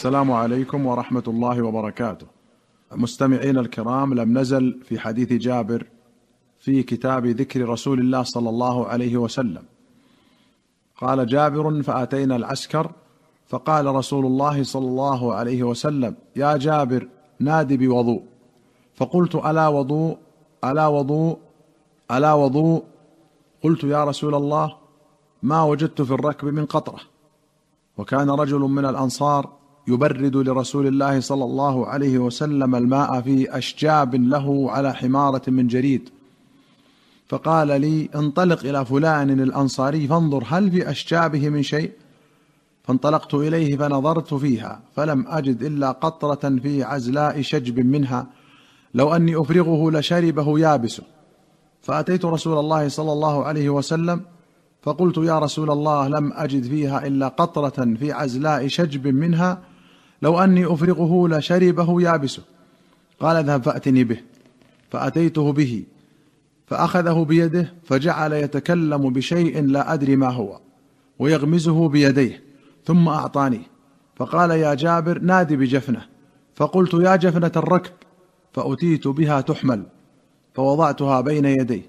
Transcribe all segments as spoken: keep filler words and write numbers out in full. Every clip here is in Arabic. السلام عليكم ورحمة الله وبركاته. مستمعينا الكرام، لم نزل في حديث جابر في كتاب ذكر رسول الله صلى الله عليه وسلم. قال جابر: فأتينا العسكر فقال رسول الله صلى الله عليه وسلم: يا جابر نادِ بوضوء. فقلت: ألا وضوء ألا وضوء ألا وضوء. قلت: يا رسول الله، ما وجدت في الركب من قطرة. وكان رجل من الأنصار يبرد لرسول الله صلى الله عليه وسلم الماء في أشجاب له على حمارة من جريد، فقال لي: انطلق إلى فلان الأنصاري فانظر هل في أشجابه من شيء. فانطلقت إليه فنظرت فيها فلم أجد إلا قطرة في عزلاء شجب منها، لو أني أفرغه لشربه يابسه. فأتيت رسول الله صلى الله عليه وسلم فقلت: يا رسول الله، لم أجد فيها إلا قطرة في عزلاء شجب منها، لو أني أفرغه لشربه يابسه. قال: اذهب فأتني به. فأتيته به فأخذه بيده فجعل يتكلم بشيء لا أدري ما هو ويغمزه بيديه، ثم أعطاني فقال: يا جابر نادِ بجفنة. فقلت: يا جفنة الركب. فأتيت بها تحمل فوضعتها بين يديه،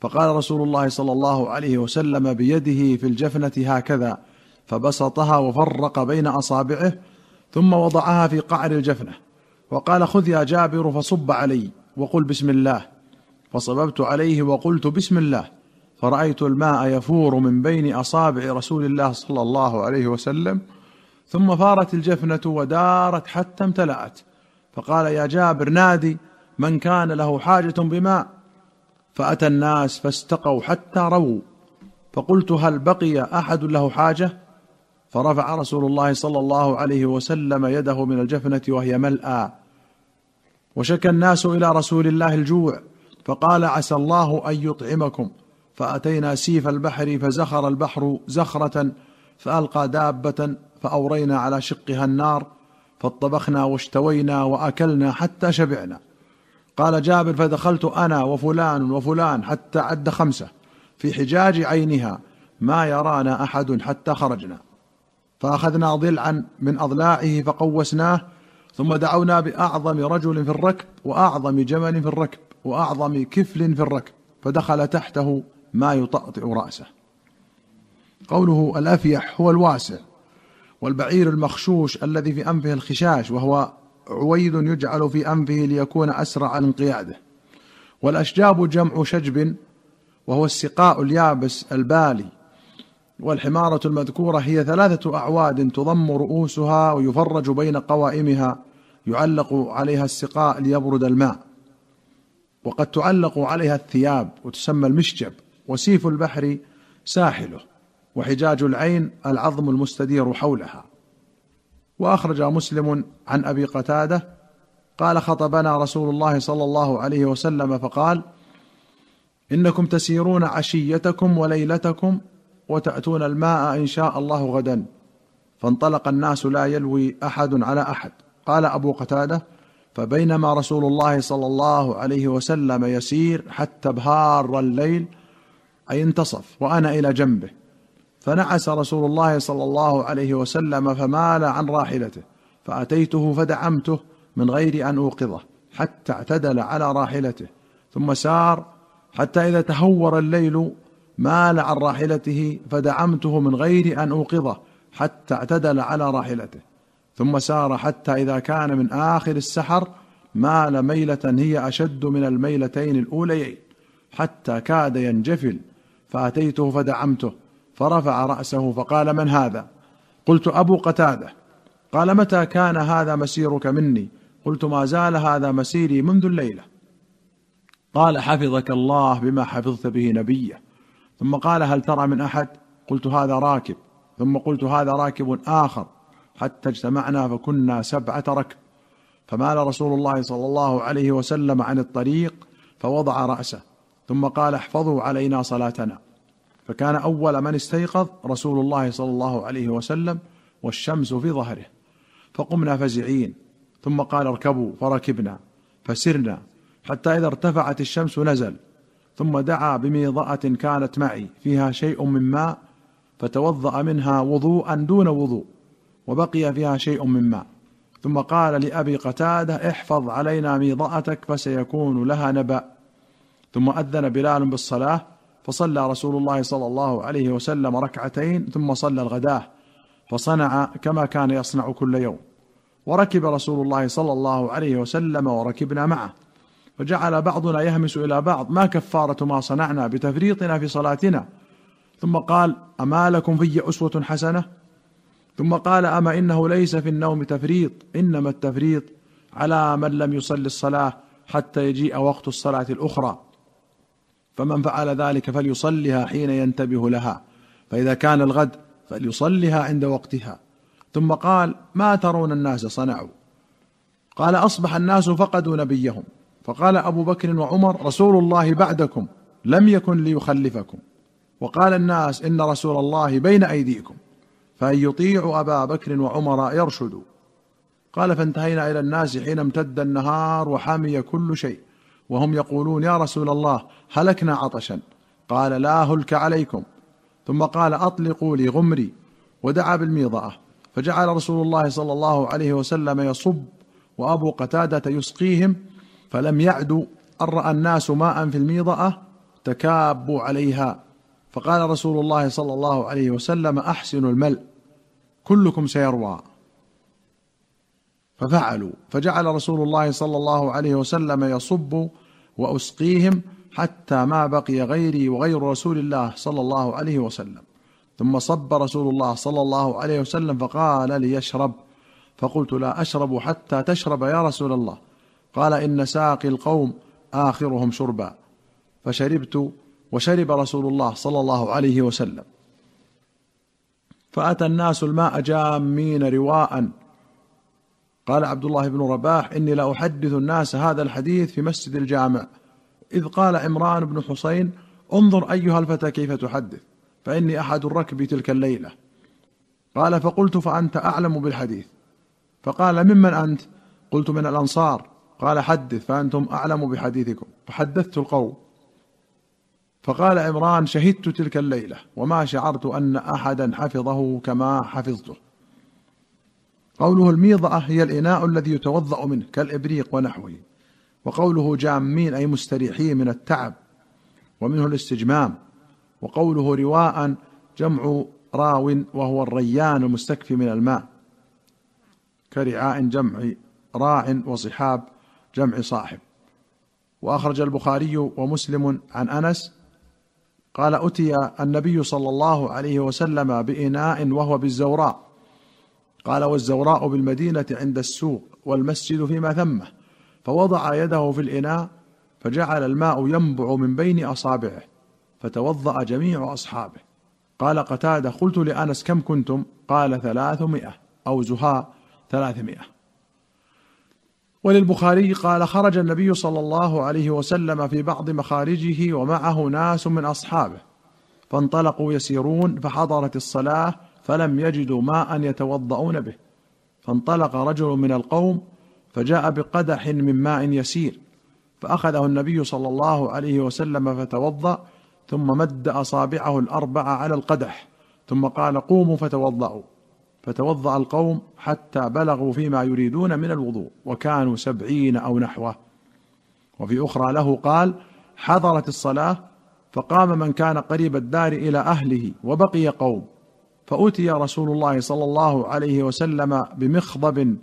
فقال رسول الله صلى الله عليه وسلم بيده في الجفنة هكذا، فبسطها وفرق بين أصابعه ثم وضعها في قعر الجفنة وقال: خذ يا جابر فصب علي وقل بسم الله. فصببت عليه وقلت: بسم الله. فرأيت الماء يفور من بين أصابع رسول الله صلى الله عليه وسلم، ثم فارت الجفنة ودارت حتى امتلأت. فقال: يا جابر نادي من كان له حاجة بماء. فأتى الناس فاستقوا حتى رووا، فقلت: هل بقي أحد له حاجة؟ فرفع رسول الله صلى الله عليه وسلم يده من الجفنة وهي ملأى. وشكى الناس إلى رسول الله الجوع، فقال: عسى الله أن يطعمكم. فأتينا سيف البحر فزخر البحر زخرة، فألقى دابة فأورينا على شقها النار، فاطبخنا واشتوينا وأكلنا حتى شبعنا. قال جابر: فدخلت أنا وفلان وفلان حتى عد خمسة في حجاج عينها، ما يرانا أحد حتى خرجنا. فأخذنا ضلعا من أضلاعه فقوسناه، ثم دعونا بأعظم رجل في الركب وأعظم جمل في الركب وأعظم كفل في الركب، فدخل تحته ما يطأطئ رأسه. قوله: الأفيح هو الواسع، والبعير المخشوش الذي في أنفه الخشاش، وهو عويد يجعل في أنفه ليكون أسرع لانقياده. والأشجاب جمع شجب، وهو السقاء اليابس البالي. والحمارة المذكورة هي ثلاثة أعواد تضم رؤوسها ويفرج بين قوائمها، يعلق عليها السقاء ليبرد الماء، وقد تعلق عليها الثياب وتسمى المشجب. وسيف البحر ساحله، وحجاج العين العظم المستدير حولها. وأخرج مسلم عن أبي قتادة قال: خطبنا رسول الله صلى الله عليه وسلم فقال: إنكم تسيرون عشيتكم وليلتكم وتأتون الماء إن شاء الله غدا. فانطلق الناس لا يلوي أحد على أحد. قال أبو قتادة: فبينما رسول الله صلى الله عليه وسلم يسير حتى ابهار الليل، أي انتصف، وأنا إلى جنبه، فنعس رسول الله صلى الله عليه وسلم فمال عن راحلته، فأتيته فدعمته من غير أن أوقظه حتى اعتدل على راحلته، ثم سار حتى إذا تهور الليل مال عن راحلته، فدعمته من غير أن أوقظه حتى اعتدل على راحلته، ثم سار حتى إذا كان من آخر السحر مال ميلة هي أشد من الميلتين الأوليين حتى كاد ينجفل، فأتيته فدعمته، فرفع رأسه فقال: من هذا؟ قلت: أبو قتادة. قال: متى كان هذا مسيرك مني؟ قلت: ما زال هذا مسيري منذ الليلة. قال: حفظك الله بما حفظت به نبيه. ثم قال: هل ترى من أحد؟ قلت: هذا راكب. ثم قلت: هذا راكب آخر، حتى اجتمعنا فكنا سبعة ركب. فمال رسول الله صلى الله عليه وسلم عن الطريق فوضع رأسه، ثم قال: احفظوا علينا صلاتنا. فكان أول من استيقظ رسول الله صلى الله عليه وسلم والشمس في ظهره، فقمنا فزعين. ثم قال: اركبوا. فركبنا فسرنا حتى إذا ارتفعت الشمس نزل، ثم دعا بميضأة كانت معي فيها شيء من ماء فتوضأ منها وضوءا دون وضوء، وبقي فيها شيء من ماء. ثم قال لأبي قتادة: احفظ علينا ميضأتك فسيكون لها نبأ. ثم أذن بلال بالصلاة، فصلى رسول الله صلى الله عليه وسلم ركعتين، ثم صلى الغداة فصنع كما كان يصنع كل يوم. وركب رسول الله صلى الله عليه وسلم وركبنا معه، فجعل بعضنا يهمس إلى بعض: ما كفارة ما صنعنا بتفريطنا في صلاتنا؟ ثم قال: أما لكم في أسوة حسنة؟ ثم قال: أما إنه ليس في النوم تفريط، إنما التفريط على من لم يصل الصلاة حتى يجيء وقت الصلاة الأخرى، فمن فعل ذلك فليصلها حين ينتبه لها، فإذا كان الغد فليصلها عند وقتها. ثم قال: ما ترون الناس صنعوا؟ قال: أصبح الناس فقدوا نبيهم، فقال أبو بكر وعمر: رسول الله بعدكم لم يكن ليخلفكم، وقال الناس: إن رسول الله بين أيديكم، فإن يطيعوا أبا بكر وعمر يرشدوا. قال: فانتهينا إلى الناس حين امتد النهار وحمي كل شيء، وهم يقولون: يا رسول الله هلكنا عطشا. قال: لا هلك عليكم. ثم قال: أطلقوا لي غمري، ودعا بالميضأة، فجعل رسول الله صلى الله عليه وسلم يصب وأبو قتادة يسقيهم، فلم يعدوا أن رأى الناس ماء في الميضأة تكابوا عليها، فقال رسول الله صلى الله عليه وسلم: أحسنوا الملء، كلكم سيروى. ففعلوا، فجعل رسول الله صلى الله عليه وسلم يصب وأسقيهم حتى ما بقي غيري وغير رسول الله صلى الله عليه وسلم. ثم صب رسول الله صلى الله عليه وسلم فقال ليشرب، فقلت: لا أشرب حتى تشرب يا رسول الله. قال: إن ساقي القوم آخرهم شربا. فشربت، وشرب رسول الله صلى الله عليه وسلم. فأتى الناس الماء جامين رواء. قال عبد الله بن رباح: إني لا أحدث الناس هذا الحديث في مسجد الجامع، إذ قال عمران بن حسين: انظر أيها الفتى كيف تحدث، فإني أحد الركب تلك الليلة. قال: فقلت: فأنت أعلم بالحديث. فقال: ممن أنت؟ قلت: من الأنصار. قال: حدث فأنتم أعلم بحديثكم. فحدثت القوم. فقال عمران: شهدت تلك الليلة وما شعرت أن أحدا حفظه كما حفظته. قوله الميضأة هي الإناء الذي يتوضأ منه كالإبريق ونحوه. وقوله جامين أي مستريحين من التعب، ومنه الاستجمام. وقوله رواء جمع راو، وهو الريان المستكفي من الماء، كرعاء جمع راع، وصحاب جمع صاحب. وأخرج البخاري ومسلم عن أنس قال: أتي النبي صلى الله عليه وسلم بإناء وهو بالزوراء. قال: والزوراء بالمدينة عند السوق، والمسجد فيما ثمه، فوضع يده في الإناء فجعل الماء ينبع من بين أصابعه، فتوضأ جميع أصحابه. قال قتادة: قلت لأنس: كم كنتم؟ قال: ثلاثمائة، أو زهاء ثلاثمائة. وللبخاري قال: خرج النبي صلى الله عليه وسلم في بعض مخارجه ومعه ناس من أصحابه، فانطلقوا يسيرون، فحضرت الصلاة فلم يجدوا ماء يتوضؤون به، فانطلق رجل من القوم فجاء بقدح من ماء يسير، فأخذه النبي صلى الله عليه وسلم فتوضأ، ثم مد أصابعه الأربعة على القدح، ثم قال: قوموا فتوضأوا. فتوضأ القوم حتى بلغوا فيما يريدون من الوضوء، وكانوا سبعين أو نحوه. وفي أخرى له قال: حضرت الصلاة فقام من كان قريب الدار إلى أهله، وبقي قوم، فأتي رسول الله صلى الله عليه وسلم بمخضب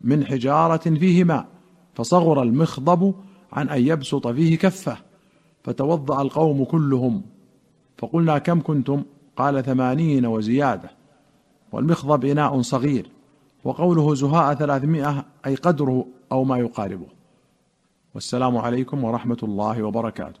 من حجارة فيه ماء، فصغر المخضب عن أن يبسط فيه كفه، فتوضأ القوم كلهم. فقلنا: كم كنتم؟ قال: ثمانين وزيادة. والمخضب إناء صغير. وقوله زهاء ثلاثمائة أي قدره أو ما يقاربه. والسلام عليكم ورحمة الله وبركاته.